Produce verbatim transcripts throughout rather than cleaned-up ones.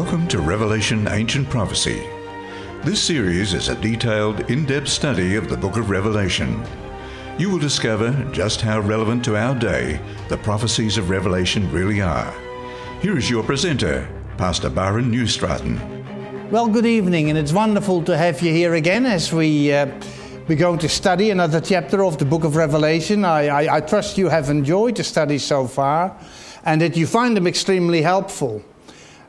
Welcome to Revelation Ancient Prophecy. This series is a detailed, in-depth study of the Book of Revelation. You will discover just how relevant to our day the prophecies of Revelation really are. Here is your presenter, Pastor Barend Nieuwstraten. Well, good evening, and it's wonderful to have you here again as we uh, we go to study another chapter of the Book of Revelation. I, I, I trust you have enjoyed the study so far and that you find them extremely helpful.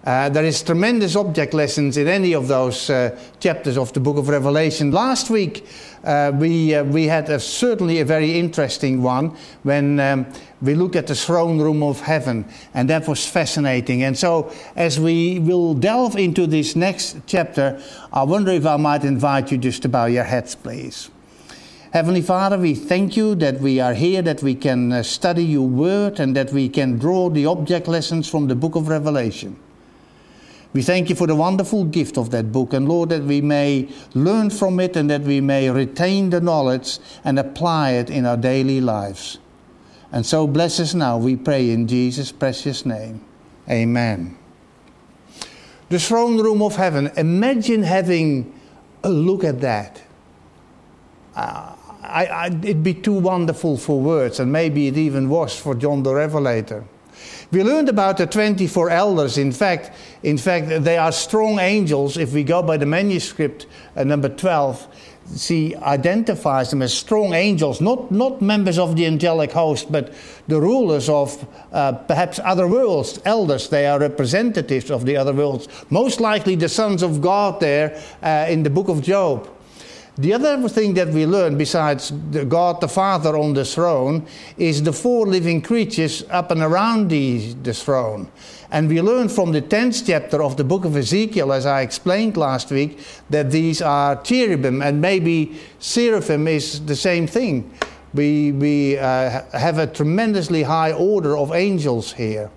Uh, there is tremendous object lessons in any of those uh, chapters of the Book of Revelation. Last week uh, we uh, we had a, certainly a very interesting one when um, we looked at the throne room of heaven, and that was fascinating. And so as we will delve into this next chapter, I wonder if I might invite you just to bow your heads, please. Heavenly Father, we thank you that we are here, that we can uh, study your word, and that we can draw the object lessons from the Book of Revelation. We thank you for the wonderful gift of that book, and Lord, that we may learn from it and that we may retain the knowledge and apply it in our daily lives. And so bless us now, we pray in Jesus' precious name. Amen. The throne room of heaven. Imagine having a look at that. Uh, I, I, it'd be too wonderful for words, and maybe it even was for John the Revelator. We learned about the twenty-four elders. In fact, in fact, they are strong angels. If we go by the manuscript uh, number twelve, she identifies them as strong angels, not, not members of the angelic host, but the rulers of uh, perhaps other worlds, elders. They are representatives of the other worlds, most likely the sons of God there uh, in the book of Job. The other thing that we learn, besides the God the Father on the throne, is the four living creatures up and around the, the throne. And we learn from the tenth chapter of the book of Ezekiel, as I explained last week, that these are cherubim, and maybe seraphim is the same thing. We, we uh, have a tremendously high order of angels here.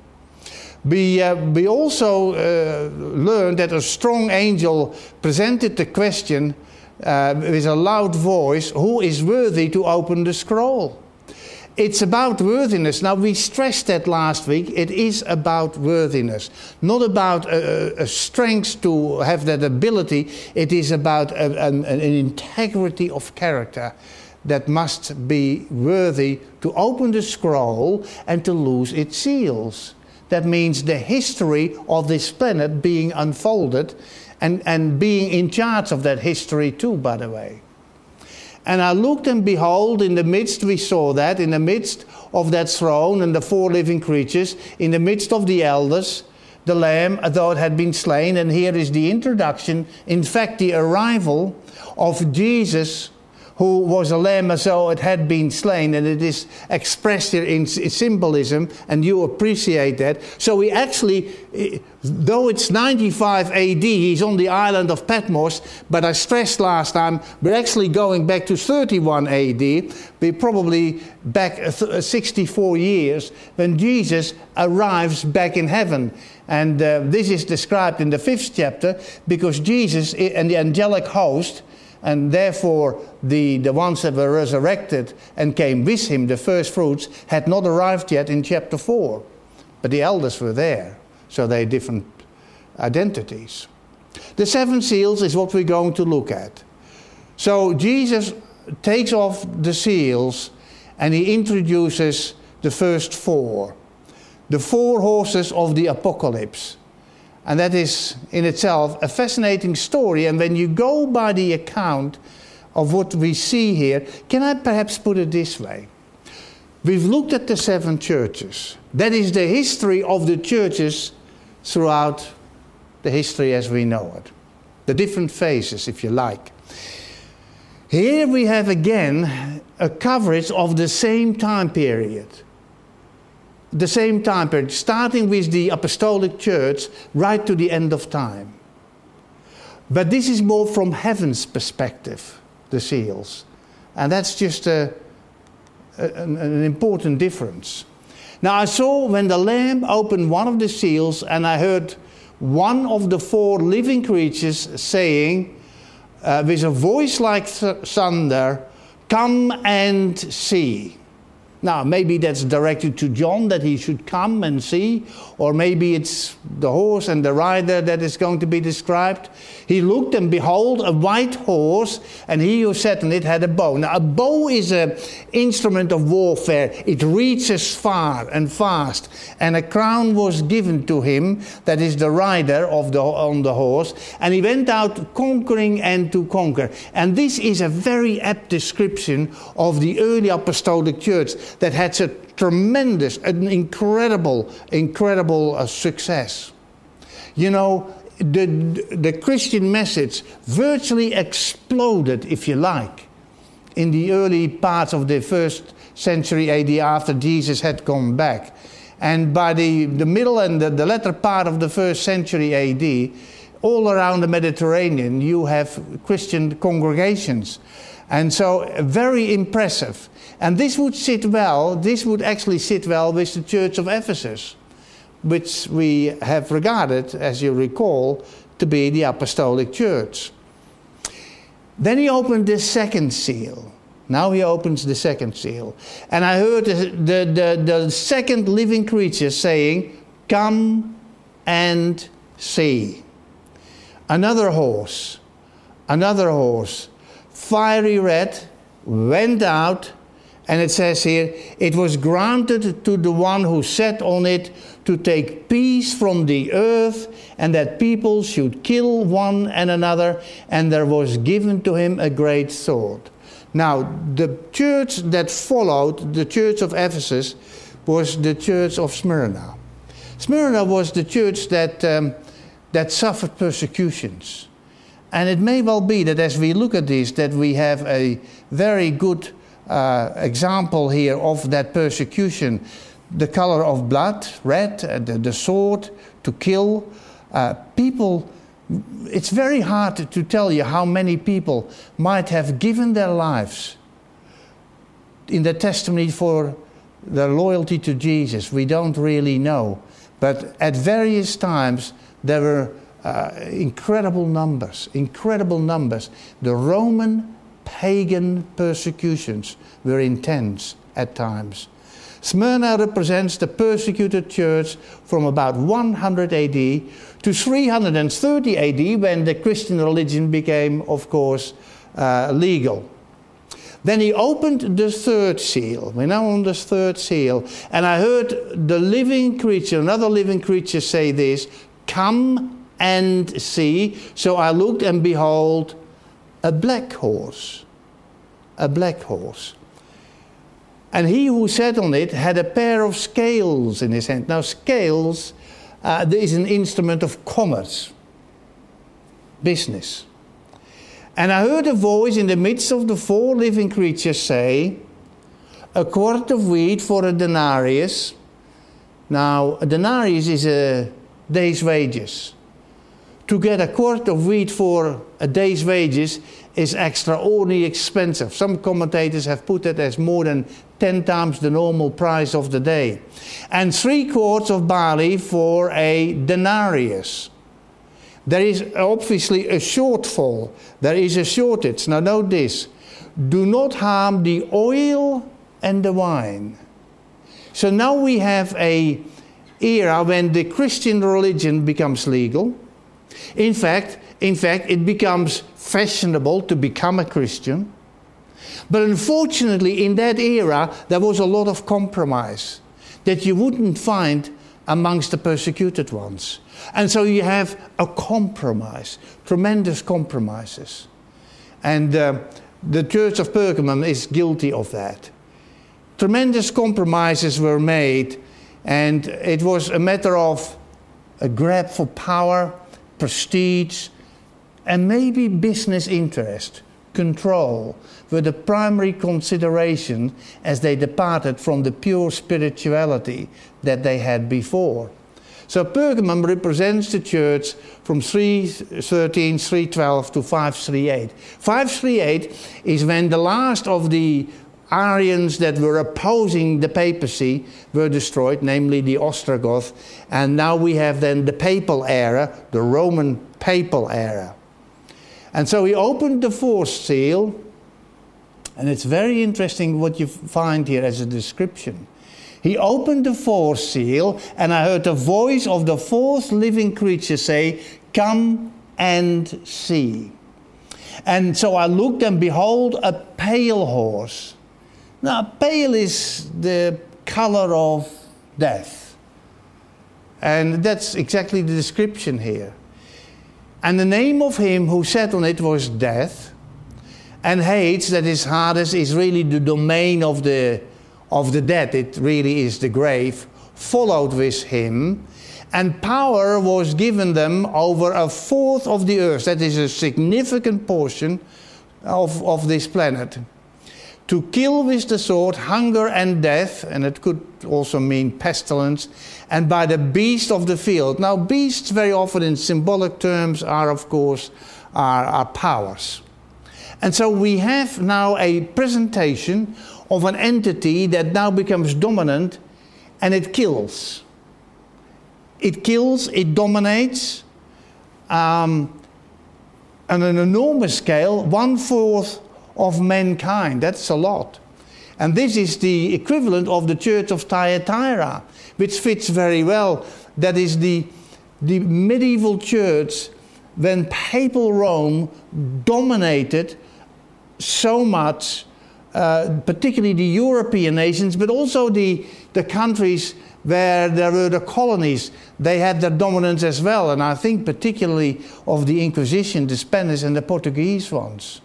We, uh, we also uh, learned that a strong angel presented the question, Uh, with a loud voice, who is worthy to open the scroll? It's about worthiness. Now, we stressed that last week. It is about worthiness, not about a, a strength to have that ability. It is about a, an, an integrity of character that must be worthy to open the scroll and to loose its seals. That means the history of this planet being unfolded, And, and being in charge of that history too, by the way. And I looked, and behold, in the midst, we saw that, in the midst of that throne and the four living creatures, in the midst of the elders, the Lamb, though it had been slain. And here is the introduction, in fact, the arrival of Jesus, who was a lamb as though it had been slain, and it is expressed here in symbolism, and you appreciate that. So he actually, though it's ninety-five A D, he's on the island of Patmos, but I stressed last time, we're actually going back to thirty-one A D, we're probably back sixty-four years, when Jesus arrives back in heaven. And uh, this is described in the fifth chapter, because Jesus and the angelic host, and therefore the, the ones that were resurrected and came with him, the first fruits, had not arrived yet in chapter four. But the elders were there, so they're different identities. The seven seals is what we're going to look at. So Jesus takes off the seals and he introduces the first four, the four horses of the apocalypse. And that is, in itself, a fascinating story. And when you go by the account of what we see here, can I perhaps put it this way? We've looked at the seven churches. That is the history of the churches throughout the history as we know it. The different phases, if you like. Here we have again a coverage of the same time period. The same time period, starting with the apostolic church right to the end of time. But this is more from heaven's perspective, the seals. And that's just a, a, an important difference. Now, I saw when the Lamb opened one of the seals, and I heard one of the four living creatures saying, uh, with a voice like th- thunder, "Come and see." Now, maybe that's directed to John, that he should come and see, or maybe it's the horse and the rider that is going to be described. He looked, and behold, a white horse, and he who sat on it had a bow. Now, a bow is an instrument of warfare. It reaches far and fast, and a crown was given to him, that is the rider of the, on the horse, and he went out conquering and to conquer. And this is a very apt description of the early apostolic church, that had a tremendous, an incredible, incredible uh, success. You know, the, the Christian message virtually exploded, if you like, in the early parts of the first century A D after Jesus had come back. And by the, the middle and the, the latter part of the first century A D, all around the Mediterranean, you have Christian congregations. And so, very impressive. And this would sit well, this would actually sit well with the Church of Ephesus, which we have regarded, as you recall, to be the Apostolic Church. Then he opened the second seal. Now he opens the second seal. And I heard the, the, the, the second living creature saying, "Come and see." Another horse, another horse, fiery red, went out. And it says here, it was granted to the one who sat on it to take peace from the earth, and that people should kill one and another, and there was given to him a great sword. Now, the church that followed the church of Ephesus was the church of Smyrna. Smyrna was the church that, um, that suffered persecutions. And it may well be that as we look at this, that we have a very good Uh, example here of that persecution. The color of blood, red, uh, the, the sword to kill. Uh, people, it's very hard to, to tell you how many people might have given their lives in their testimony for their loyalty to Jesus. We don't really know. But at various times there were uh, incredible numbers, incredible numbers. The Roman pagan persecutions were intense at times. Smyrna represents the persecuted church from about one hundred A D to three hundred thirty A D, when the Christian religion became, of course, uh, legal. Then he opened the third seal. We're now on the third seal. And I heard the living creature, another living creature, say this, "Come and see." So I looked, and behold, a black horse, a black horse. And he who sat on it had a pair of scales in his hand. Now, scales uh, is an instrument of commerce, business. And I heard a voice in the midst of the four living creatures say, "A quart of wheat for a denarius." Now, a denarius is a day's wages. To get a quart of wheat for a day's wages is extraordinarily expensive. Some commentators have put it as more than ten times the normal price of the day. And three quarts of barley for a denarius. There is obviously a shortfall. There is a shortage. Now note this. Do not harm the oil and the wine. So now we have an era when the Christian religion becomes legal. In fact, in fact, it becomes fashionable to become a Christian. But unfortunately, in that era, there was a lot of compromise that you wouldn't find amongst the persecuted ones. And so you have a compromise, tremendous compromises. And uh, the Church of Pergamum is guilty of that. Tremendous compromises were made, and it was a matter of a grab for power, prestige, and maybe business interest, control, were the primary consideration as they departed from the pure spirituality that they had before. So Pergamum represents the church from three thirteen, three twelve to five thirty-eight. five thirty-eight is when the last of the Arians that were opposing the papacy were destroyed, namely the Ostrogoths, and now we have then the papal era, the Roman papal era. And so he opened the fourth seal, And it's very interesting what you find here as a description. He opened the fourth seal, and I heard the voice of the fourth living creature say, "Come and see." And so I looked, and behold, a pale horse. Now, pale is the color of death. And that's exactly the description here. And the name of him who sat on it was Death, and Hades, that is Hades, is really the domain of the of the dead. It really is the grave, followed with him. And power was given them over a fourth of the earth. That is a significant portion of, of this planet. To kill with the sword, hunger and death, and it could also mean pestilence, and by the beast of the field. Now, beasts very often in symbolic terms are, of course, are, are powers. And so we have now a presentation of an entity that now becomes dominant, and it kills. It kills, it dominates, um, on an enormous scale, one-fourth of mankind. That's a lot. And this is the equivalent of the church of Thyatira, which fits very well. That is the, the medieval church when papal Rome dominated so much, uh, particularly the European nations, but also the, the countries where there were the colonies. They had their dominance as well, and I think particularly of the Inquisition, the Spanish and the Portuguese ones.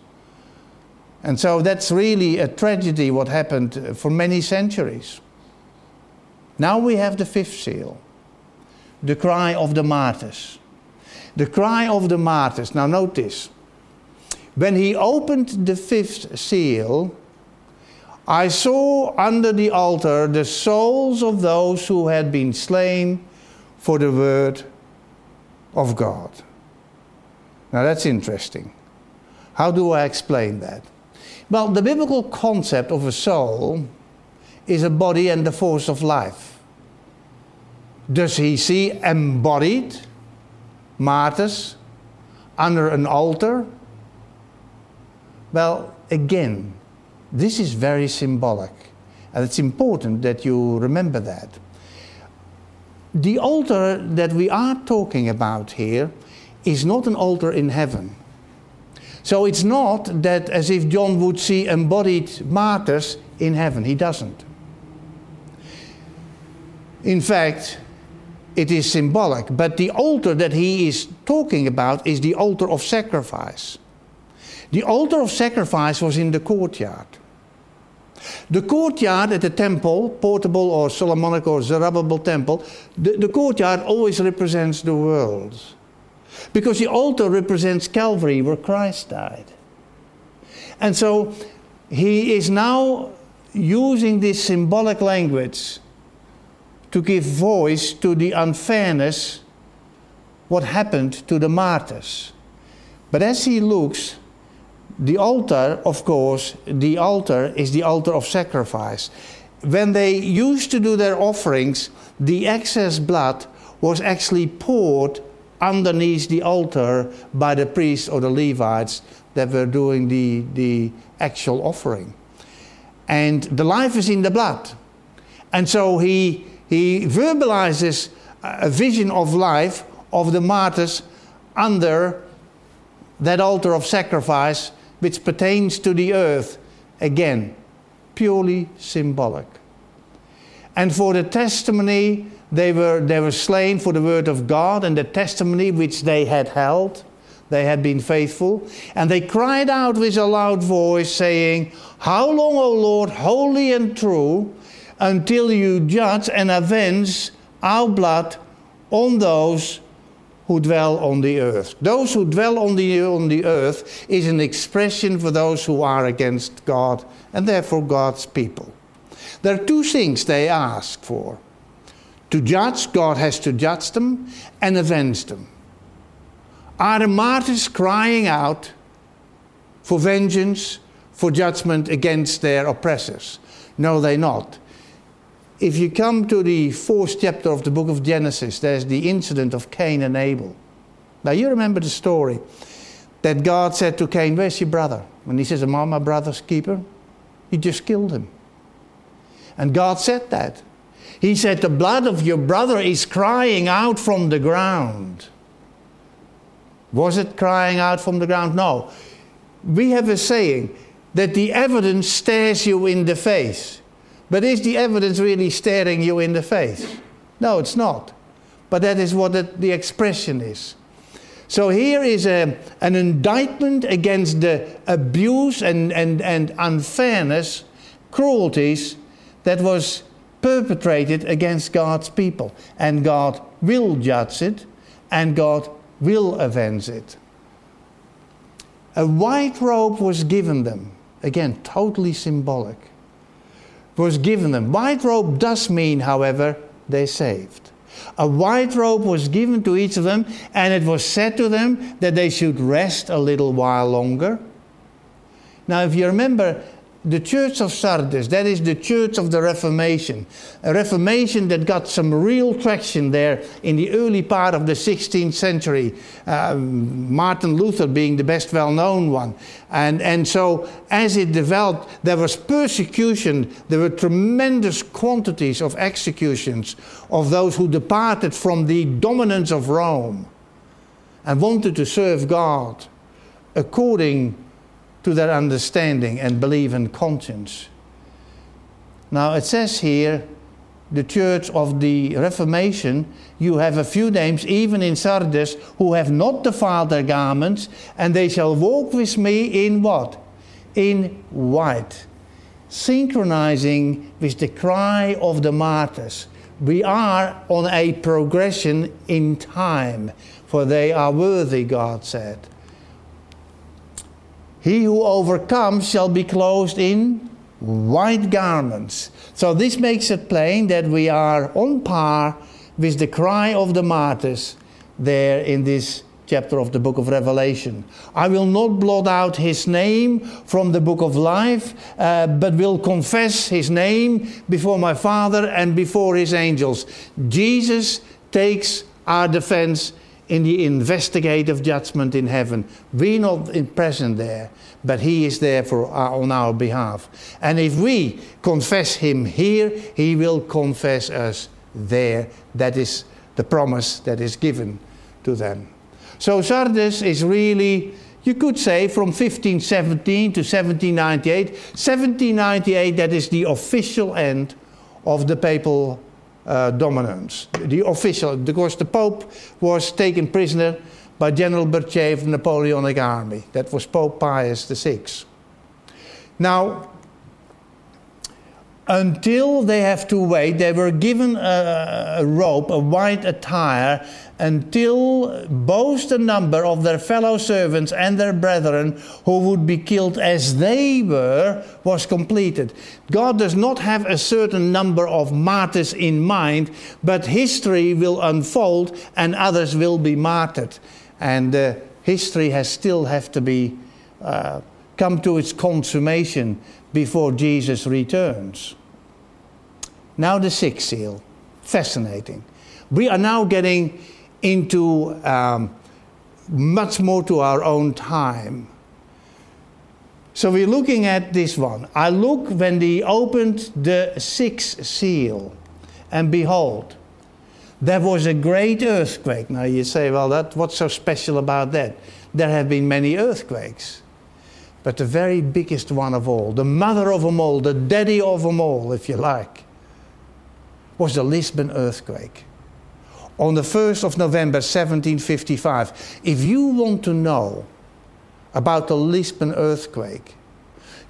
And so that's really a tragedy what happened for many centuries. Now we have the fifth seal, the cry of the martyrs. The cry of the martyrs. Now notice, when he opened the fifth seal, I saw under the altar the souls of those who had been slain for the word of God. Now that's interesting. How do I explain that? Well, the biblical concept of a soul is a body and the force of life. Does he see embodied martyrs under an altar? Well, again, this is very symbolic, and it's important that you remember that. The altar that we are talking about here is not an altar in heaven. So it's not that as if John would see embodied martyrs in heaven. He doesn't. In fact, it is symbolic, but the altar that he is talking about is the altar of sacrifice. The altar of sacrifice was in the courtyard. The courtyard at the temple, portable or Solomonic or Zerubbabel temple, the, the courtyard always represents the world. Because the altar represents Calvary, where Christ died. And so he is now using this symbolic language to give voice to the unfairness what happened to the martyrs. But as he looks, the altar, of course, the altar is the altar of sacrifice. When they used to do their offerings, the excess blood was actually poured underneath the altar by the priests or the Levites that were doing the, the actual offering. And the life is in the blood. And so he, he verbalizes a vision of life of the martyrs under that altar of sacrifice, which pertains to the earth. Again, purely symbolic. And for the testimony, They were, they were slain for the word of God and the testimony which they had held. They had been faithful. And they cried out with a loud voice, saying, "How long, O Lord, holy and true, until you judge and avenge our blood on those who dwell on the earth?" Those who dwell on the, on the earth is an expression for those who are against God and therefore God's people. There are two things they ask for. To judge, God has to judge them and avenge them. Are the martyrs crying out for vengeance, for judgment against their oppressors? No, they're not. If you come to the fourth chapter of the book of Genesis, there's the incident of Cain and Abel. Now, you remember the story that God said to Cain, "Where's your brother?" And he says, "Am I my brother's keeper?" He just killed him. And God said that. He said, the blood of your brother is crying out from the ground. Was it crying out from the ground? No. We have a saying that the evidence stares you in the face. But is the evidence really staring you in the face? No, it's not. But that is what it, the expression is. So here is a, an indictment against the abuse and, and, and unfairness, cruelties that was perpetrated against God's people. And God will judge it, and God will avenge it. A white robe was given them. Again, totally symbolic. Was given them. White robe does mean, however, they saved. A white robe was given to each of them, and it was said to them that they should rest a little while longer. Now, if you remember, the Church of Sardis, that is the Church of the Reformation, a Reformation that got some real traction there in the early part of the sixteenth century, uh, Martin Luther being the best well-known one. And, and so, as it developed, there was persecution, there were tremendous quantities of executions of those who departed from the dominance of Rome and wanted to serve God according to their understanding and belief and conscience. Now it says here, the Church of the Reformation, you have a few names, even in Sardis, who have not defiled their garments, and they shall walk with me in what? In white. Synchronizing with the cry of the martyrs. We are on a progression in time, for they are worthy, God said. He who overcomes shall be clothed in white garments. So this makes it plain that we are on par with the cry of the martyrs there in this chapter of the book of Revelation. I will not blot out his name from the book of life, uh, but will confess his name before my Father and before his angels. Jesus takes our defense in the investigative judgment in heaven. We're not present there, but he is there for our, on our behalf. And if we confess him here, he will confess us there. That is the promise that is given to them. So Sardis is really, you could say, from fifteen seventeen to seventeen ninety-eight. seventeen ninety-eight, that is the official end of the papal Uh, dominance. The official, because the Pope was taken prisoner by General Berthier of the Napoleonic army. That was Pope Pius the sixth. Now, until they have to wait, they were given a, a robe, a white attire, until both the number of their fellow servants and their brethren who would be killed as they were was completed. God does not have a certain number of martyrs in mind, but history will unfold and others will be martyred. And uh, history has still have to be uh, come to its consummation before Jesus returns. Now the sixth seal. Fascinating. We are now getting into um, much more to our own time. So we're looking at this one. I look when he opened the sixth seal, and behold, there was a great earthquake. Now you say, well, that, what's so special about that? There have been many earthquakes. But the very biggest one of all, the mother of them all, the daddy of them all, if you like, was the Lisbon earthquake on the first of November seventeen fifty-five. If you want to know about the Lisbon earthquake,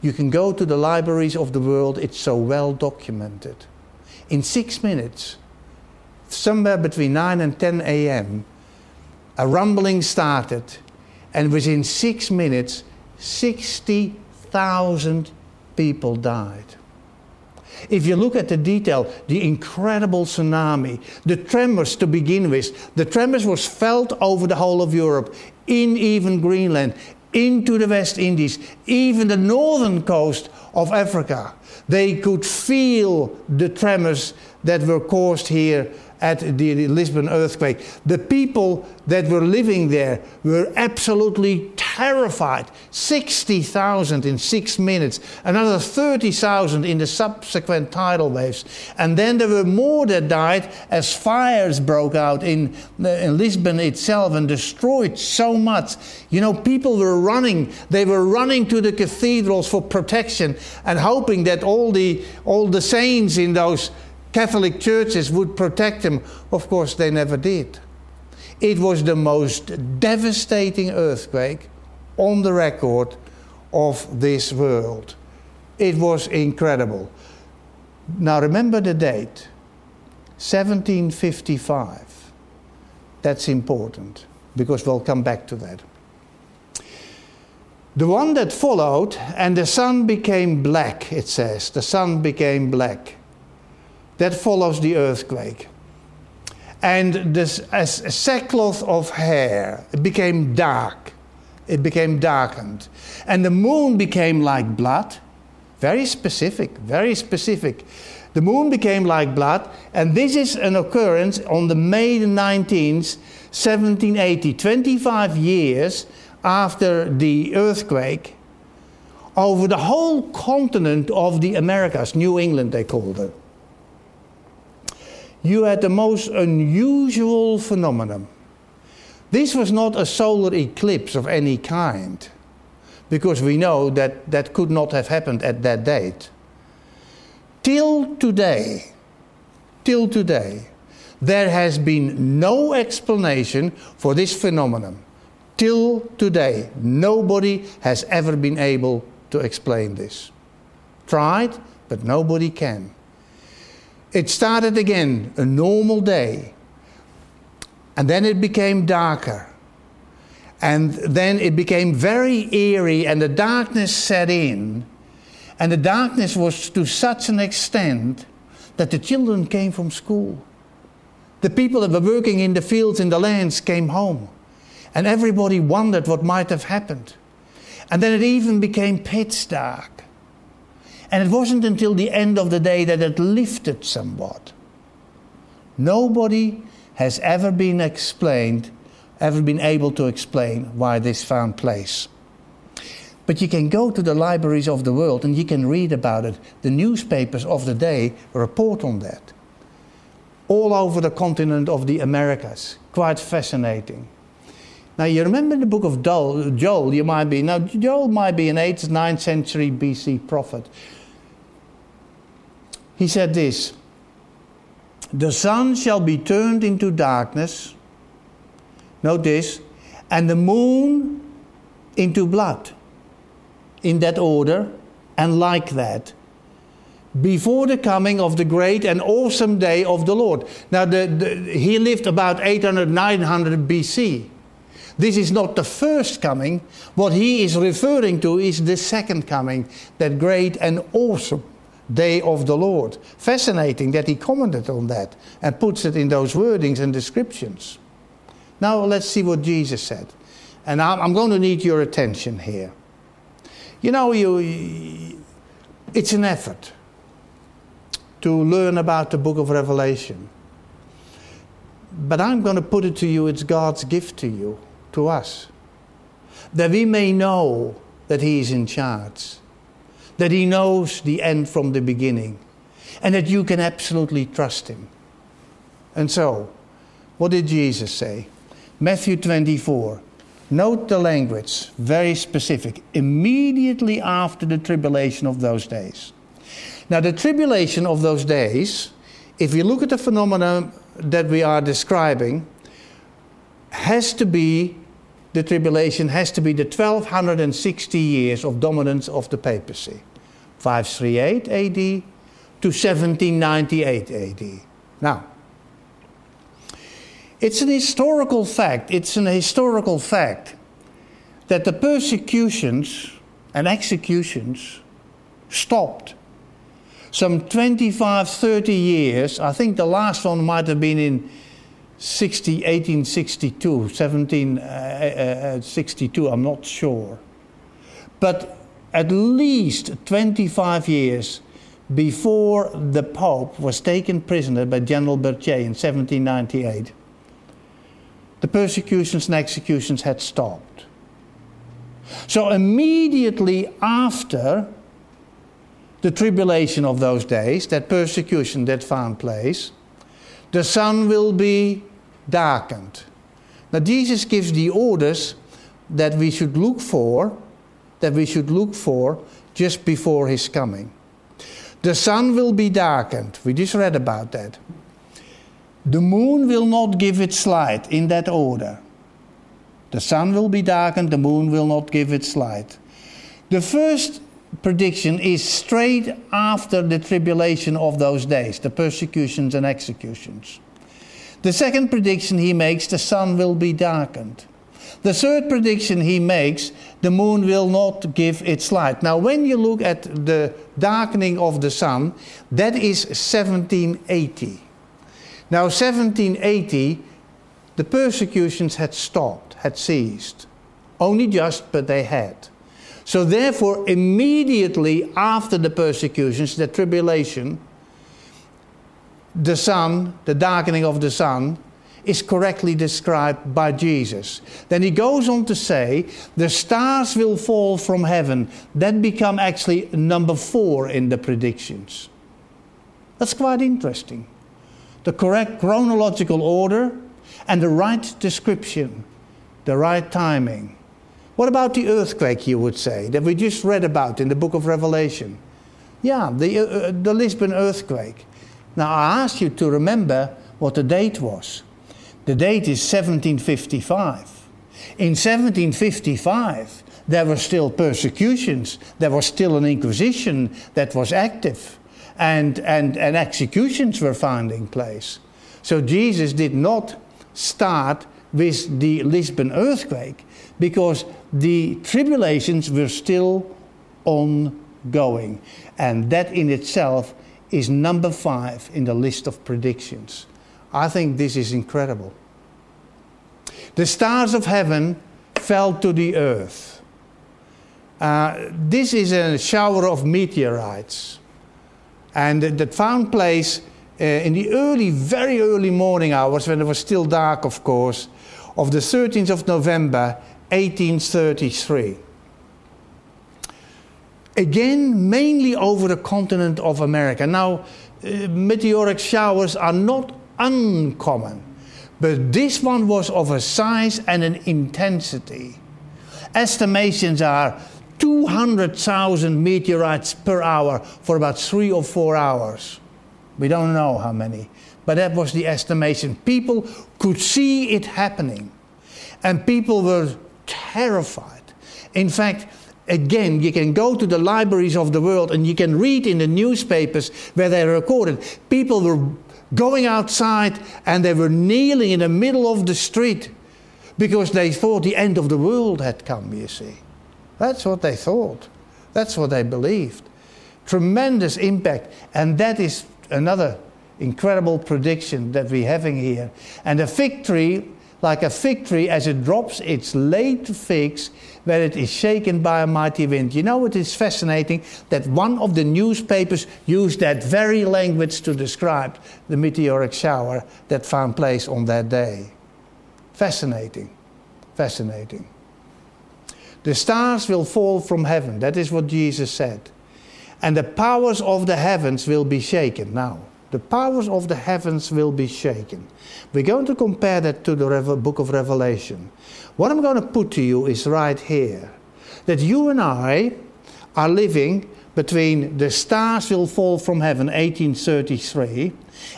you can go to the libraries of the world. It's so well documented. In six minutes, somewhere between nine and ten a.m., a rumbling started, and within six minutes, sixty thousand people died. If you look at the detail, the incredible tsunami, the tremors to begin with, the tremors was felt over the whole of Europe, in even Greenland, into the West Indies, even the northern coast of Africa. They could feel the tremors that were caused here at the Lisbon earthquake. The people that were living there were absolutely terrified. sixty thousand in six minutes, another thirty thousand in the subsequent tidal waves. And then there were more that died as fires broke out in, in Lisbon itself and destroyed so much. You know, people were running. They were running to the cathedrals for protection and hoping that all the, all the saints in those Catholic churches would protect them. Of course, they never did. It was the most devastating earthquake on the record of this world. It was incredible. Now remember the date, seventeen fifty-five. That's important, because we'll come back to that. The one that followed, and the sun became black, it says. The sun became black. That follows the earthquake. And this, as a sackcloth of hair, it became dark. It became darkened. And the moon became like blood. Very specific, very specific. The moon became like blood. And this is an occurrence on the May nineteenth, seventeen eighty, twenty-five years after the earthquake, over the whole continent of the Americas, New England they called it. You had the most unusual phenomenon. This was not a solar eclipse of any kind, because we know that that could not have happened at that date. Till today, till today, there has been no explanation for this phenomenon. Till today, nobody has ever been able to explain this. Tried, but nobody can. It started again, a normal day, and then it became darker, and then it became very eerie, and the darkness set in, and the darkness was to such an extent that the children came from school. The people that were working in the fields, in the lands, came home, and everybody wondered what might have happened. And then it even became pitch dark. And it wasn't until the end of the day that it lifted somewhat. Nobody has ever been explained, ever been able to explain why this found place. But you can go to the libraries of the world and you can read about it. The newspapers of the day report on that. All over the continent of the Americas. Quite fascinating. Now you remember the book of Joel, you might be, now Joel might be an eighth, ninth century B C prophet. He said this, the sun shall be turned into darkness, note this, and the moon into blood, in that order and like that, before the coming of the great and awesome day of the Lord. Now the, the, he lived about eight hundred, nine hundred B C. This is not the first coming. What he is referring to is the second coming, that great and awesome day of the Lord. Fascinating that he commented on that and puts it in those wordings and descriptions. Now let's see what Jesus said. And I'm going to need your attention here. You know, you, it's an effort to learn about the book of Revelation. But I'm going to put it to you, it's God's gift to you. To us, that we may know that he is in charge, that he knows the end from the beginning, and that you can absolutely trust him. And so, what did Jesus say? Matthew twenty-four, note the language, very specific, immediately after the tribulation of those days. Now the tribulation of those days, if you look at the phenomenon that we are describing, has to be the tribulation has to be the twelve sixty years of dominance of the papacy, five thirty-eight A D to seventeen ninety-eight A D. Now, it's an historical fact, it's an historical fact that the persecutions and executions stopped some twenty-five, thirty years, I think the last one might have been in sixty, eighteen sixty-two, seventeen sixty-two, I'm not sure. But at least twenty-five years before the Pope was taken prisoner by General Berthier in seventeen ninety-eight, the persecutions and executions had stopped. So immediately after the tribulation of those days, that persecution that found place, the sun will be darkened. Now Jesus gives the orders that we should look for, that we should look for just before his coming. The sun will be darkened. We just read about that. The moon will not give its light, in that order. The sun will be darkened, the moon will not give its light. The first prediction is straight after the tribulation of those days, the persecutions and executions. The second prediction he makes, the sun will be darkened. The third prediction he makes, the moon will not give its light. Now, when you look at the darkening of the sun, that is seventeen eighty. Now, seventeen eighty, the persecutions had stopped, had ceased. Only just, but they had. So therefore, immediately after the persecutions, the tribulation, the sun, the darkening of the sun, is correctly described by Jesus. Then he goes on to say, the stars will fall from heaven. That become actually number four in the predictions. That's quite interesting. The correct chronological order and the right description, the right timing. What about the earthquake, you would say, that we just read about in the book of Revelation? Yeah, the, uh, the Lisbon earthquake. Now I ask you to remember what the date was. The date is seventeen fifty-five. In seventeen fifty-five, there were still persecutions. There was still an inquisition that was active. And, and, and executions were finding place. So Jesus did not start with the Lisbon earthquake, because the tribulations were still ongoing. And that in itself is number five in the list of predictions. I think this is incredible. The stars of heaven fell to the earth. Uh, this is a shower of meteorites. And that found place uh, in the early, very early morning hours, when it was still dark, of course, of the thirteenth of November, eighteen thirty-three. Again, mainly over the continent of America. Now, uh, meteoric showers are not uncommon, but this one was of a size and an intensity. Estimations are two hundred thousand meteorites per hour for about three or four hours. We don't know how many, but that was the estimation. People could see it happening, and people were terrified. In fact, again, you can go to the libraries of the world and you can read in the newspapers where they recorded. People were going outside and they were kneeling in the middle of the street because they thought the end of the world had come, you see. That's what they thought. That's what they believed. Tremendous impact. And that is another incredible prediction that we're having here. And a fig tree, like a fig tree, as it drops its late figs, when it is shaken by a mighty wind. You know, it is fascinating that one of the newspapers used that very language to describe the meteoric shower that found place on that day. Fascinating. Fascinating. The stars will fall from heaven. That is what Jesus said. And the powers of the heavens will be shaken. Now, the powers of the heavens will be shaken. We're going to compare that to the Reve- book of Revelation. What I'm going to put to you is right here. That you and I are living between the stars will fall from heaven, eighteen thirty-three,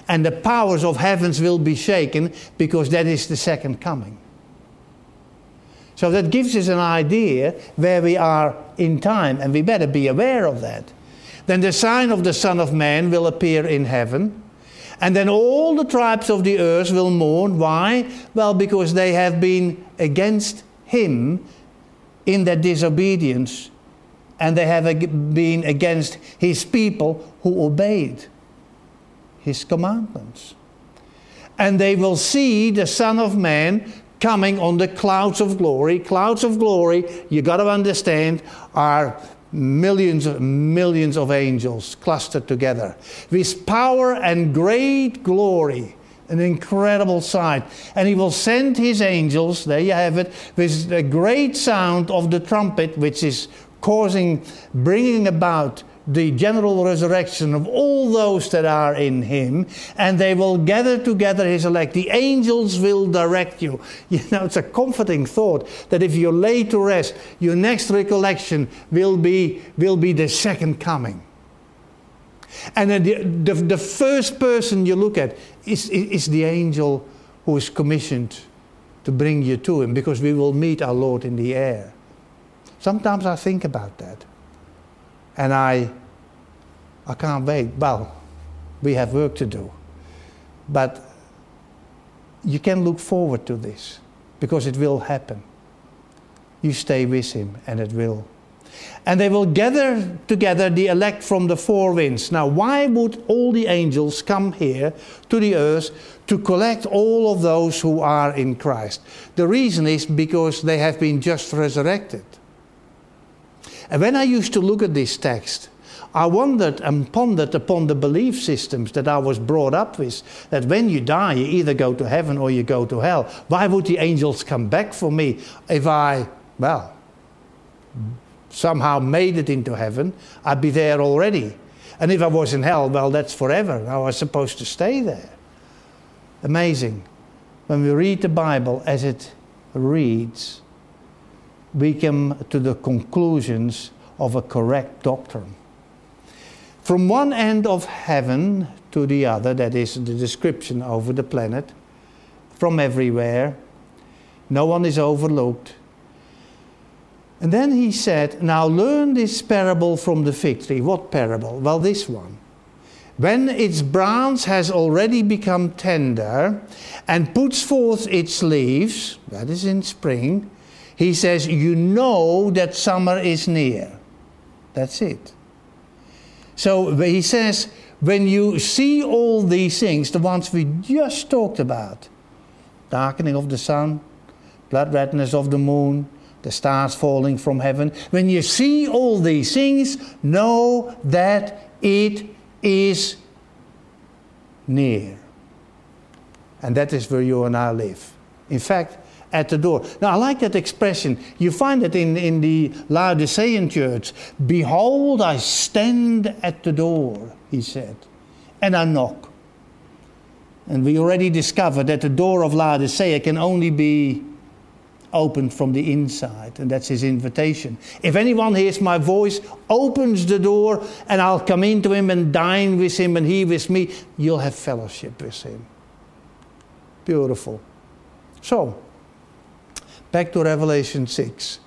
and the powers of heavens will be shaken, because that is the second coming. So that gives us an idea where we are in time, and we better be aware of that. Then the sign of the Son of Man will appear in heaven, and then all the tribes of the earth will mourn. Why? Well, because they have been against him in their disobedience, and they have been against his people who obeyed his commandments. And they will see the Son of Man coming on the clouds of glory. Clouds of glory, you got to understand, are millions and millions of angels clustered together with power and great glory, an incredible sight. And he will send his angels, there you have it, with the great sound of the trumpet, which is causing, bringing about the general resurrection of all those that are in him, and they will gather together his elect. The angels will direct you. You know, it's a comforting thought that if you lay to rest, your next recollection will be, will be the second coming. And then the, the, the first person you look at is, is the angel who is commissioned to bring you to him, because we will meet our Lord in the air. Sometimes I think about that. And I I can't wait. Well, we have work to do. But you can look forward to this, because it will happen. You stay with him and it will. And they will gather together the elect from the four winds. Now, why would all the angels come here to the earth to collect all of those who are in Christ? The reason is because they have been just resurrected. And when I used to look at this text, I wondered and pondered upon the belief systems that I was brought up with, that when you die, you either go to heaven or you go to hell. Why would the angels come back for me if I, well, somehow made it into heaven? I'd be there already. And if I was in hell, well, that's forever. I was supposed to stay there. Amazing. When we read the Bible as it reads, we come to the conclusions of a correct doctrine. From one end of heaven to the other, that is the description over the planet, from everywhere, no one is overlooked. And then he said, now learn this parable from the fig tree. What parable? Well, this one. When its branch has already become tender and puts forth its leaves, that is in spring, he says, you know that summer is near. That's it. So he says, when you see all these things, the ones we just talked about, darkening of the sun, blood redness of the moon, the stars falling from heaven, when you see all these things, know that it is near. And that is where you and I live. In fact, at the door. Now, I like that expression. You find it in, in the Laodicean church. Behold, I stand at the door, he said, and I knock. And we already discovered that the door of Laodicea can only be opened from the inside, and that's his invitation. If anyone hears my voice, opens the door, and I'll come into him and dine with him and he with me, you'll have fellowship with him. Beautiful. So, back to Revelation six.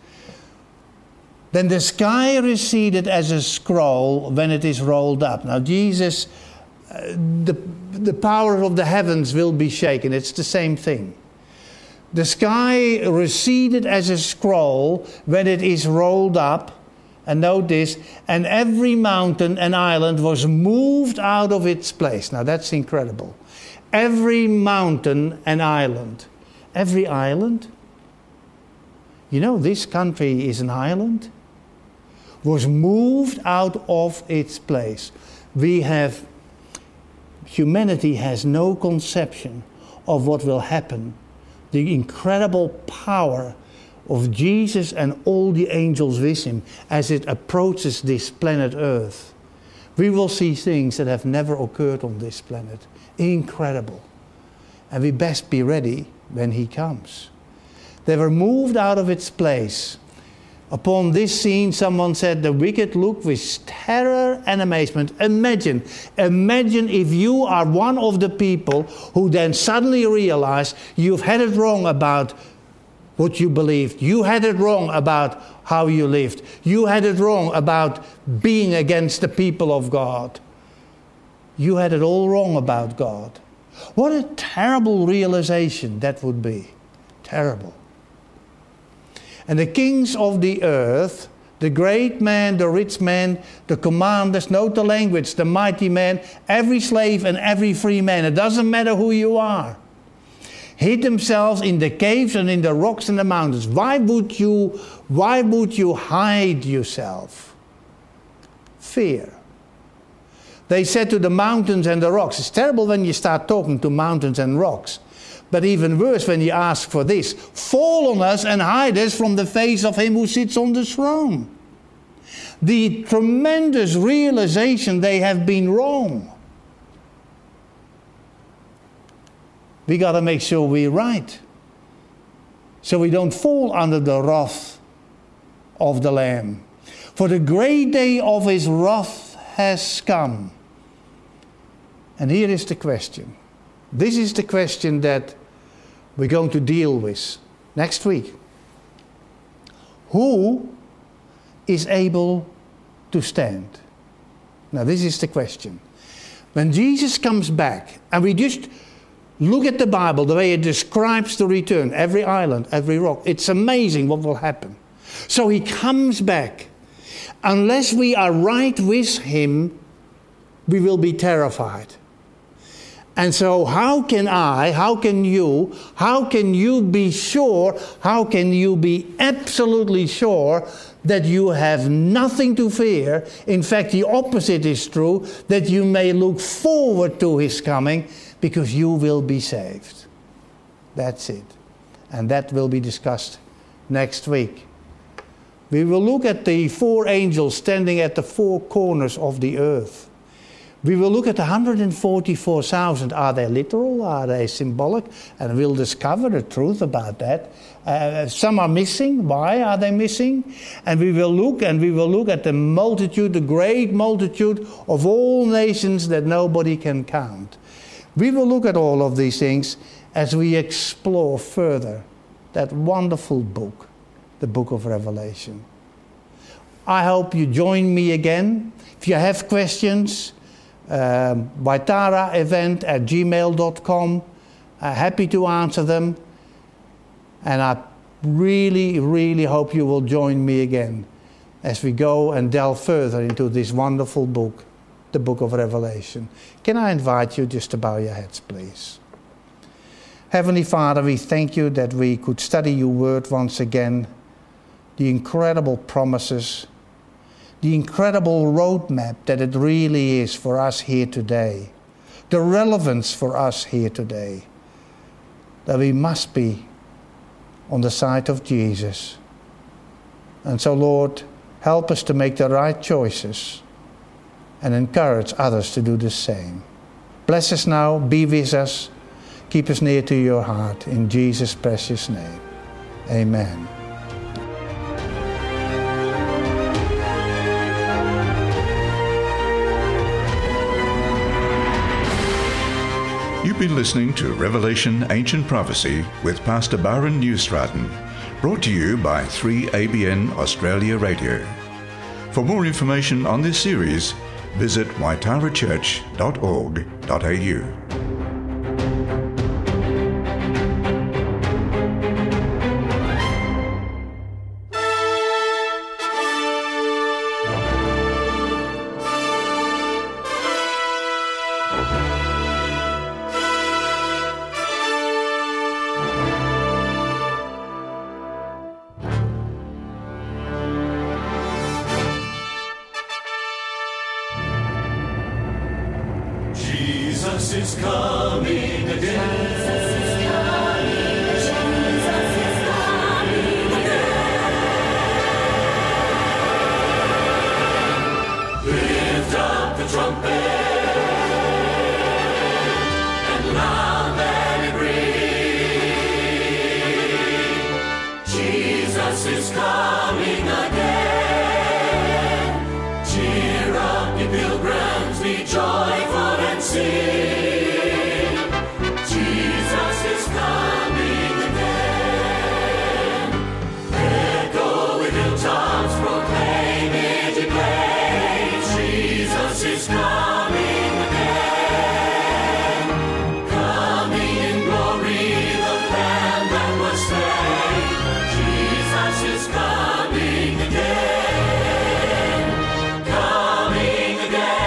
Then the sky receded as a scroll when it is rolled up. Now Jesus, uh, the, the power of the heavens will be shaken. It's the same thing. The sky receded as a scroll when it is rolled up. And note this, and every mountain and island was moved out of its place. Now that's incredible. Every mountain and island. Every island? You know, this country is an island, was moved out of its place. We have, humanity has no conception of what will happen. The incredible power of Jesus and all the angels with him as it approaches this planet Earth. We will see things that have never occurred on this planet. Incredible. And we best be ready when he comes. They were moved out of its place. Upon this scene, someone said, the wicked looked with terror and amazement. Imagine, imagine if you are one of the people who then suddenly realize you've had it wrong about what you believed. You had it wrong about how you lived. You had it wrong about being against the people of God. You had it all wrong about God. What a terrible realization that would be. Terrible. And the kings of the earth, the great man, the rich man, the commanders, note the language, the mighty man, every slave and every free man, it doesn't matter who you are, hid themselves in the caves and in the rocks and the mountains. Why would you, why would you hide yourself? fear. They said to the mountains and the rocks. It's terrible when you start talking to mountains and rocks. But even worse when you ask for this. Fall on us and hide us from the face of him who sits on the throne. The tremendous realization they have been wrong. We got to make sure we're right. So we don't fall under the wrath of the Lamb. For the great day of his wrath has come. And here is the question. This is the question that we're going to deal with next week. Who is able to stand? Now this is the question. When Jesus comes back, and we just look at the Bible, the way it describes the return, every island, every rock, it's amazing what will happen. So he comes back. Unless we are right with him, we will be terrified. And so how can I, how can you, how can you be sure, how can you be absolutely sure that you have nothing to fear? In fact, the opposite is true, that you may look forward to his coming, because you will be saved. That's it. And that will be discussed next week. We will look at the four angels standing at the four corners of the earth. We will look at one hundred forty-four thousand. Are they literal? Are they symbolic? And we'll discover the truth about that. Uh, some are missing. Why are they missing? And we will look and we will look at the multitude, the great multitude of all nations that nobody can count. We will look at all of these things as we explore further that wonderful book. The book of Revelation. I hope you join me again. If you have questions, um, waitara event at gmail dot com. I'm happy to answer them. And I really, really hope you will join me again as we go and delve further into this wonderful book, the book of Revelation. Can I invite you just to bow your heads, please? Heavenly Father, we thank you that we could study your word once again. The incredible promises, the incredible roadmap that it really is for us here today, the relevance for us here today, that we must be on the side of Jesus. And so, Lord, help us to make the right choices and encourage others to do the same. Bless us now, be with us, keep us near to your heart, in Jesus' precious name. Amen. You've been listening to Revelation Ancient Prophecy with Pastor Barend Nieuwstraten, brought to you by three A B N Australia Radio. For more information on this series, visit waitara church dot org dot a u. Coming again, coming again.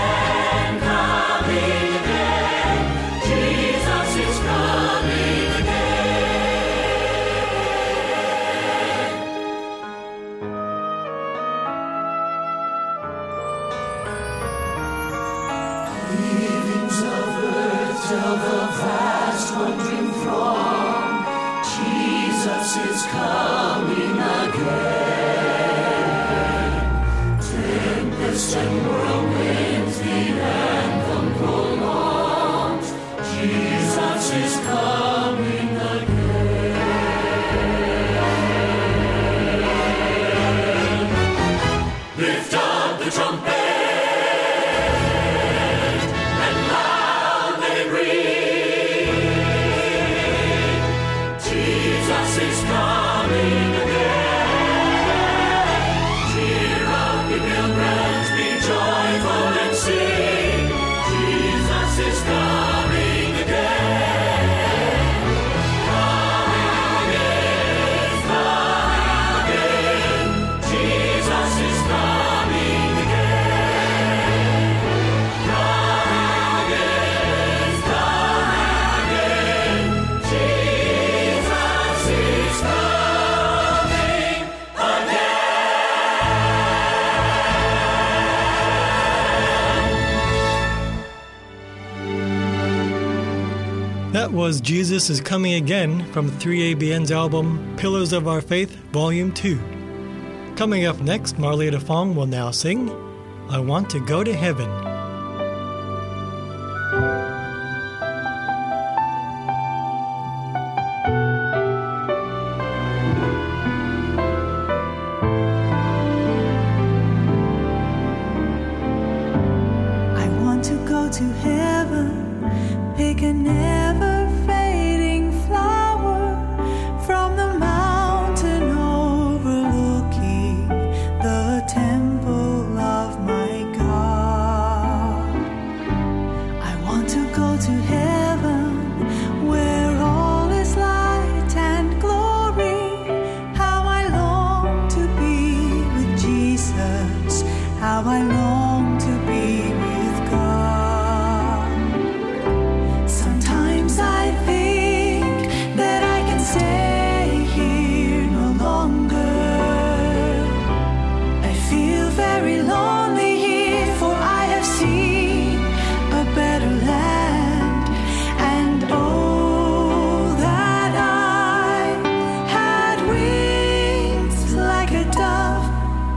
tell the vast wondering throng, Jesus is coming again. Tempest and whirlwinds, the anthem prolongs, Jesus is coming again. Lift up the trumpet and loud let it ring. Jesus is coming again. Cheer up, ye pilgrims, be joyful and sing. Jesus is coming again. Coming again, coming again. Jesus is coming. That was Jesus is Coming Again from three A B N's album Pillars of Our Faith, Volume two. Coming up next, Marlia Defong will now sing I Want to Go to Heaven.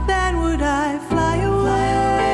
Then would I fly away?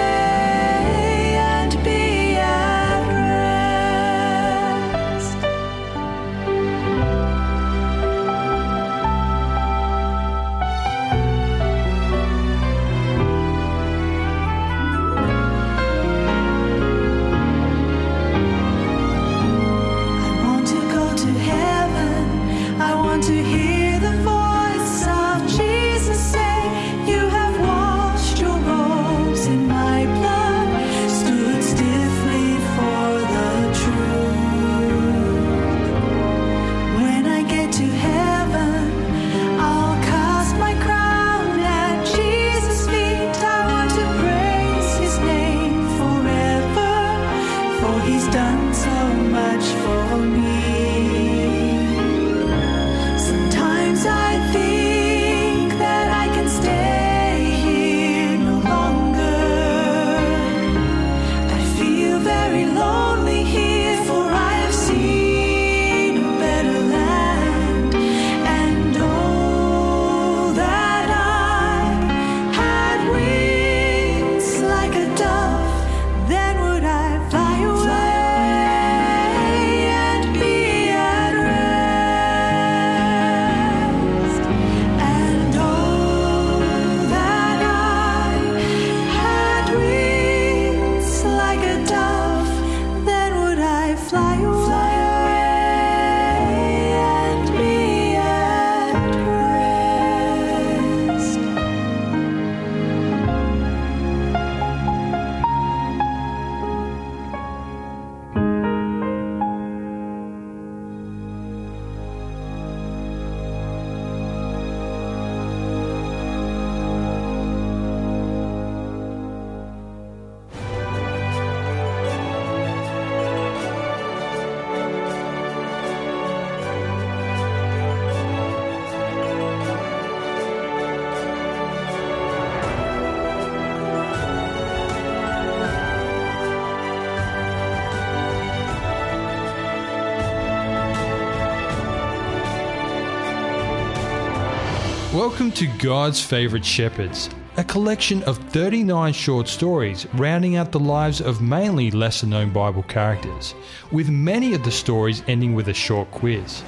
Welcome to God's Favourite Shepherds, a collection of thirty-nine short stories rounding out the lives of mainly lesser-known Bible characters, with many of the stories ending with a short quiz.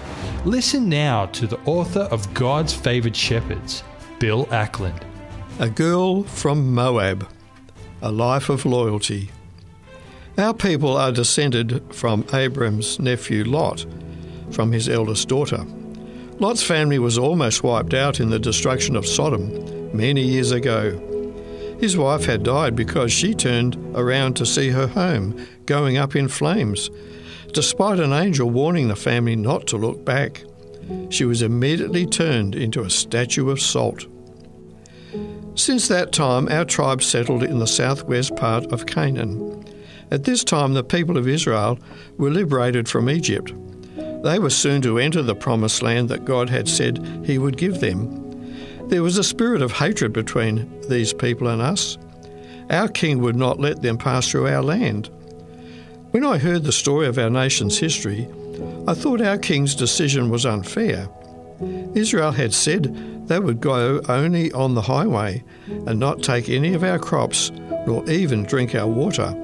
Listen now to the author of God's Favourite Shepherds, Bill Ackland. A Girl from Moab, A Life of Loyalty. Our people are descended from Abram's nephew Lot, from his eldest daughter. Lot's family was almost wiped out in the destruction of Sodom many years ago. His wife had died because she turned around to see her home going up in flames, despite an angel warning the family not to look back. She was immediately turned into a statue of salt. Since that time, our tribe settled in the southwest part of Canaan. At this time, the people of Israel were liberated from Egypt. They were soon to enter the promised land that God had said he would give them. There was a spirit of hatred between these people and us. Our king would not let them pass through our land. When I heard the story of our nation's history, I thought our king's decision was unfair. Israel had said they would go only on the highway and not take any of our crops, nor even drink our water.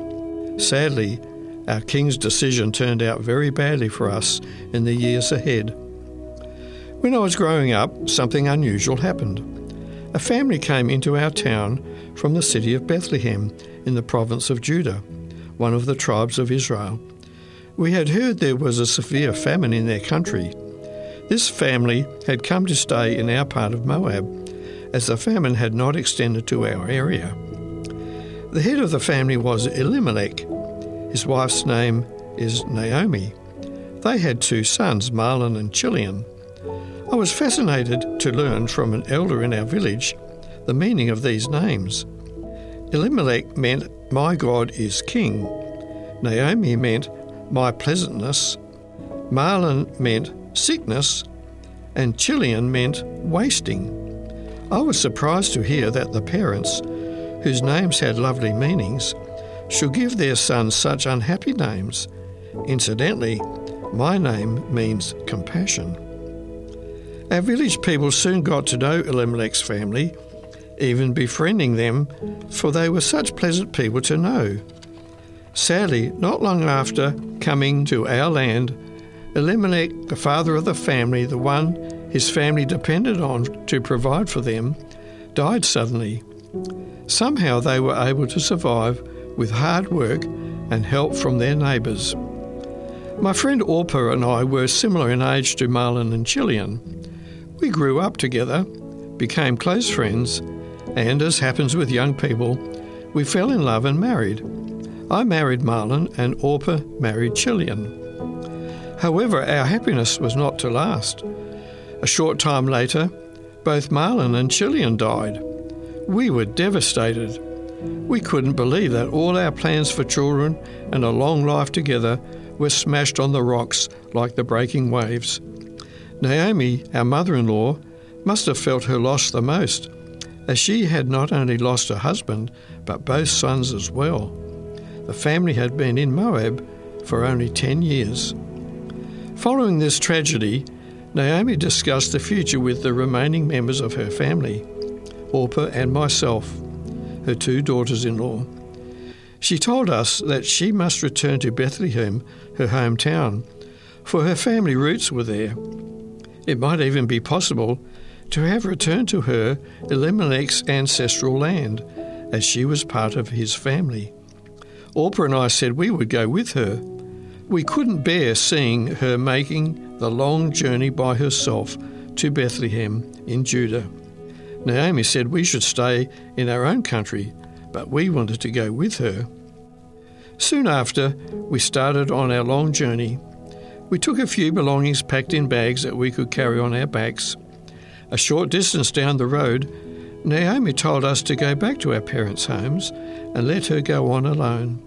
Sadly, our king's decision turned out very badly for us in the years ahead. When I was growing up, something unusual happened. A family came into our town from the city of Bethlehem in the province of Judah, one of the tribes of Israel. We had heard there was a severe famine in their country. This family had come to stay in our part of Moab, as the famine had not extended to our area. The head of the family was Elimelech. His wife's name is Naomi. They had two sons, Mahlon and Chilion. I was fascinated to learn from an elder in our village the meaning of these names. Elimelech meant, "My God is King." Naomi meant, "My pleasantness." Mahlon meant, "Sickness." And Chilion meant, "Wasting." I was surprised to hear that the parents, whose names had lovely meanings, should give their sons such unhappy names. Incidentally, my name means compassion. Our village people soon got to know Elimelech's family, even befriending them, for they were such pleasant people to know. Sadly, not long after coming to our land, Elimelech, the father of the family, the one his family depended on to provide for them, died suddenly. Somehow they were able to survive with hard work and help from their neighbours. My friend Orpah and I were similar in age to Mahlon and Chilion. We grew up together, became close friends, and, as happens with young people, we fell in love and married. I married Mahlon and Orpah married Chilion. However, our happiness was not to last. A short time later, both Mahlon and Chilion died. We were devastated. We couldn't believe that all our plans for children and a long life together were smashed on the rocks like the breaking waves. Naomi, our mother-in-law, must have felt her loss the most, as she had not only lost her husband, but both sons as well. The family had been in Moab for only ten years. Following this tragedy, Naomi discussed the future with the remaining members of her family, Orpah and myself, her two daughters-in-law. She told us that she must return to Bethlehem, her hometown, for her family roots were there. It might even be possible to have returned to her Elimelech's ancestral land, as she was part of his family. Orpah and I said we would go with her. We couldn't bear seeing her making the long journey by herself to Bethlehem in Judah. Naomi said we should stay in our own country, but we wanted to go with her. Soon after, we started on our long journey. We took a few belongings packed in bags that we could carry on our backs. A short distance down the road, Naomi told us to go back to our parents' homes and let her go on alone.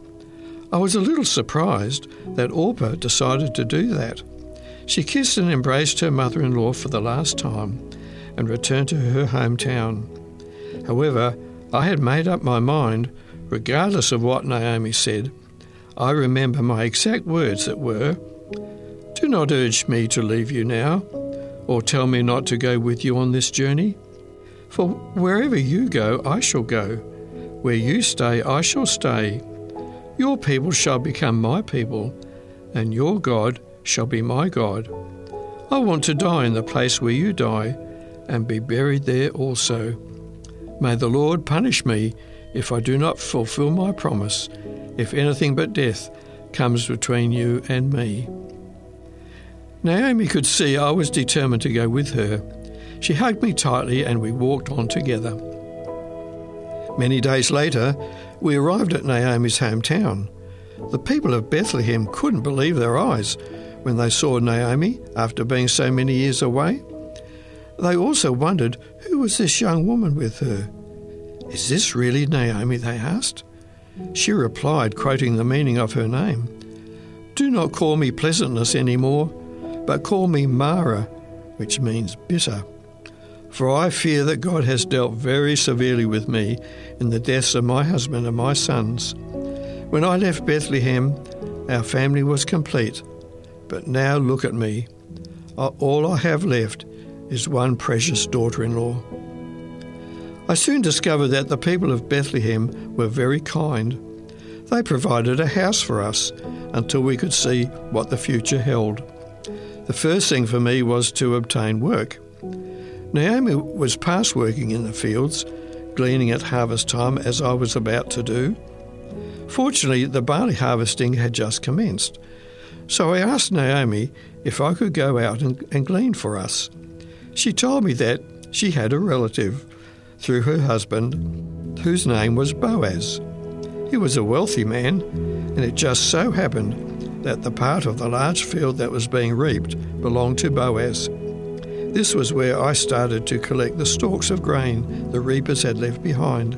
I was a little surprised that Orpah decided to do that. She kissed and embraced her mother-in-law for the last time and returned to her hometown. However, I had made up my mind, regardless of what Naomi said. I remember my exact words that were, "Do not urge me to leave you now, or tell me not to go with you on this journey. For wherever you go, I shall go. Where you stay, I shall stay. Your people shall become my people, and your God shall be my God. I want to die in the place where you die, and be buried there also. May the Lord punish me if I do not fulfill my promise, if anything but death comes between you and me." Naomi could see I was determined to go with her. She hugged me tightly and we walked on together. Many days later, we arrived at Naomi's hometown. The people of Bethlehem couldn't believe their eyes when they saw Naomi after being so many years away. They also wondered, who was this young woman with her? "Is this really Naomi?" they asked. She replied, quoting the meaning of her name, "Do not call me Pleasantness anymore, but call me Mara, which means bitter. For I fear that God has dealt very severely with me in the deaths of my husband and my sons. When I left Bethlehem, our family was complete. But now look at me. All I have left is one precious daughter-in-law." I soon discovered that the people of Bethlehem were very kind. They provided a house for us until we could see what the future held. The first thing for me was to obtain work. Naomi was past working in the fields, gleaning at harvest time as I was about to do. Fortunately, the barley harvesting had just commenced, so I asked Naomi if I could go out and, and glean for us. She told me that she had a relative through her husband whose name was Boaz. He was a wealthy man, and it just so happened that the part of the large field that was being reaped belonged to Boaz. This was where I started to collect the stalks of grain the reapers had left behind.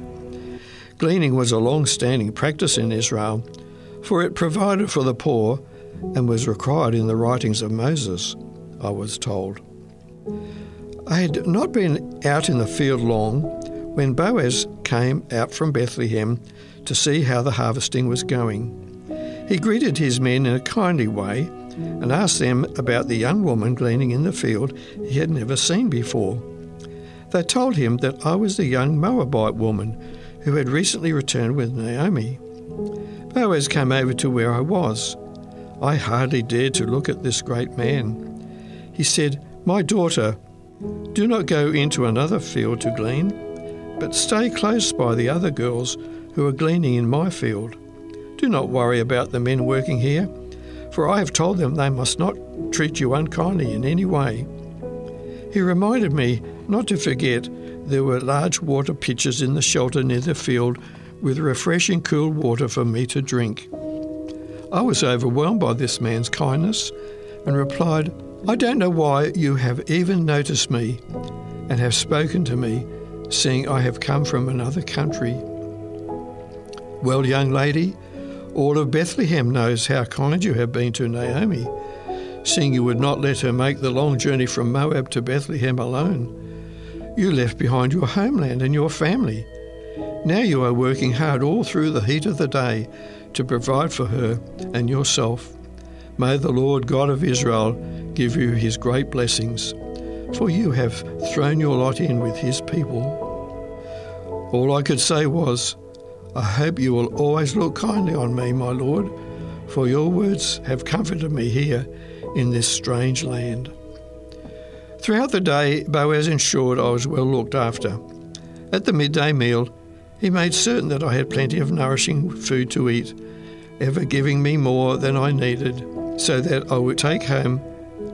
Gleaning was a long-standing practice in Israel, for it provided for the poor and was required in the writings of Moses, I was told. I had not been out in the field long when Boaz came out from Bethlehem to see how the harvesting was going. He greeted his men in a kindly way and asked them about the young woman gleaning in the field he had never seen before. They told him that I was the young Moabite woman who had recently returned with Naomi. Boaz came over to where I was. I hardly dared to look at this great man. He said, "My daughter, do not go into another field to glean, but stay close by the other girls who are gleaning in my field. Do not worry about the men working here, for I have told them they must not treat you unkindly in any way." He reminded me not to forget there were large water pitchers in the shelter near the field with refreshing cool water for me to drink. I was overwhelmed by this man's kindness and replied, "I don't know why you have even noticed me and have spoken to me, seeing I have come from another country." "Well, young lady, all of Bethlehem knows how kind you have been to Naomi, seeing you would not let her make the long journey from Moab to Bethlehem alone. You left behind your homeland and your family. Now you are working hard all through the heat of the day to provide for her and yourself. May the Lord God of Israel give you his great blessings, for you have thrown your lot in with his people." All I could say was, "I hope you will always look kindly on me, my Lord, for your words have comforted me here in this strange land." Throughout the day, Boaz ensured I was well looked after. At the midday meal, he made certain that I had plenty of nourishing food to eat, ever giving me more than I needed, so that I would take home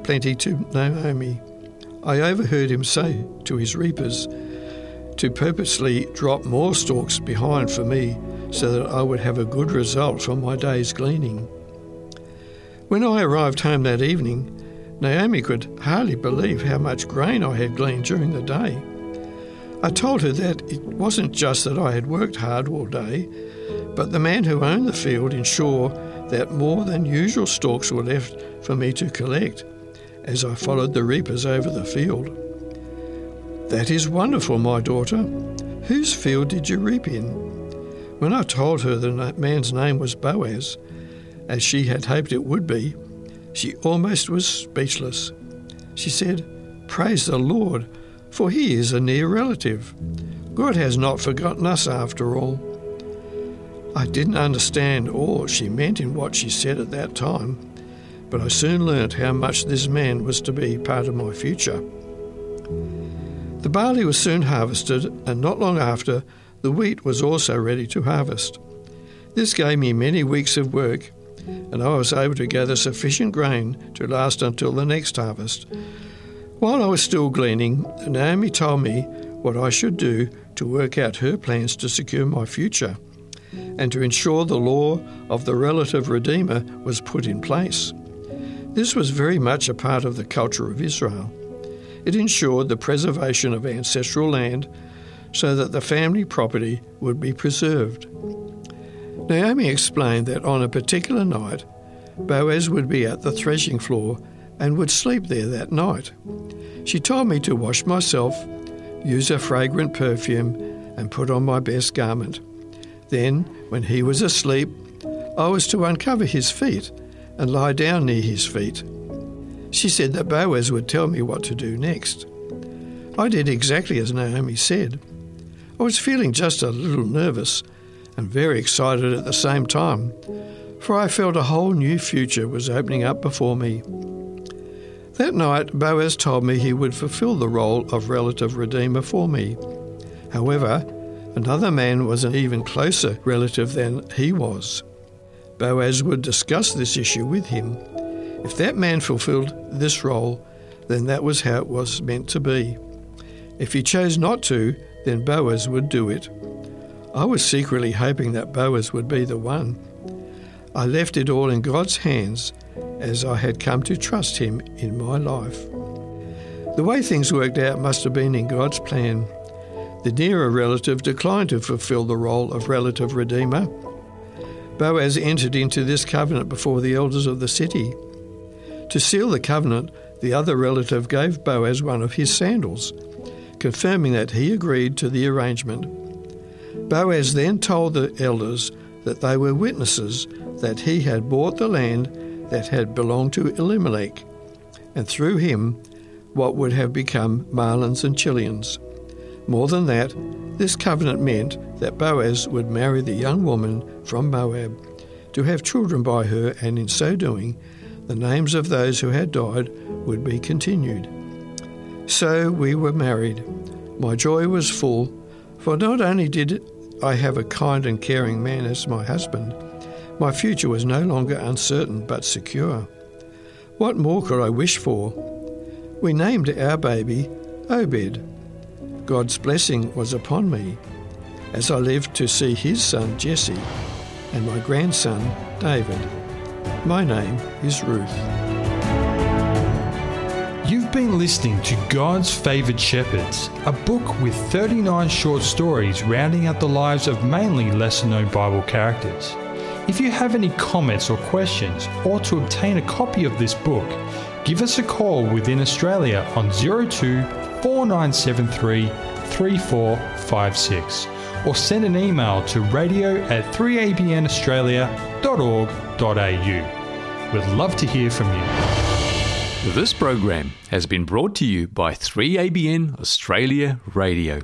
plenty to Naomi. I overheard him say to his reapers to purposely drop more stalks behind for me so that I would have a good result from my day's gleaning. When I arrived home that evening, Naomi could hardly believe how much grain I had gleaned during the day. I told her that it wasn't just that I had worked hard all day, but the man who owned the field ensured that more than usual stalks were left for me to collect as I followed the reapers over the field. "That is wonderful, my daughter. Whose field did you reap in?" When I told her the man's name was Boaz, as she had hoped it would be, she almost was speechless. She said, "Praise the Lord, for he is a near relative. God has not forgotten us after all." I didn't understand all she meant in what she said at that time, but I soon learnt how much this man was to be part of my future. The barley was soon harvested, and not long after, the wheat was also ready to harvest. This gave me many weeks of work, and I was able to gather sufficient grain to last until the next harvest. While I was still gleaning, Naomi told me what I should do to work out her plans to secure my future and to ensure the law of the relative redeemer was put in place. This was very much a part of the culture of Israel. It ensured the preservation of ancestral land so that the family property would be preserved. Naomi explained that on a particular night, Boaz would be at the threshing floor and would sleep there that night. She told me to wash myself, use a fragrant perfume, and put on my best garment. Then, when he was asleep, I was to uncover his feet and lie down near his feet. She said that Boaz would tell me what to do next. I did exactly as Naomi said. I was feeling just a little nervous and very excited at the same time, for I felt a whole new future was opening up before me. That night, Boaz told me he would fulfill the role of relative redeemer for me. However, another man was an even closer relative than he was. Boaz would discuss this issue with him. If that man fulfilled this role, then that was how it was meant to be. If he chose not to, then Boaz would do it. I was secretly hoping that Boaz would be the one. I left it all in God's hands, as I had come to trust him in my life. The way things worked out must have been in God's plan. The nearer relative declined to fulfill the role of relative redeemer. Boaz entered into this covenant before the elders of the city. To seal the covenant, the other relative gave Boaz one of his sandals, confirming that he agreed to the arrangement. Boaz then told the elders that they were witnesses that he had bought the land that had belonged to Elimelech, and through him what would have become Mahlon's and Chilion's. More than that, this covenant meant that Boaz would marry the young woman from Moab, to have children by her, and in so doing, the names of those who had died would be continued. So we were married. My joy was full, for not only did I have a kind and caring man as my husband, my future was no longer uncertain but secure. What more could I wish for? We named our baby Obed. God's blessing was upon me as I lived to see his son Jesse and my grandson David. My name is Ruth. You've been listening to God's Favoured Shepherds, a book with thirty-nine short stories rounding out the lives of mainly lesser-known Bible characters. If you have any comments or questions, or to obtain a copy of this book, give us a call within Australia on zero two four nine seven three three four five six or send an email to radio at three a b n australia dot org dot a u. We'd love to hear from you. This program has been brought to you by three A B N Australia Radio.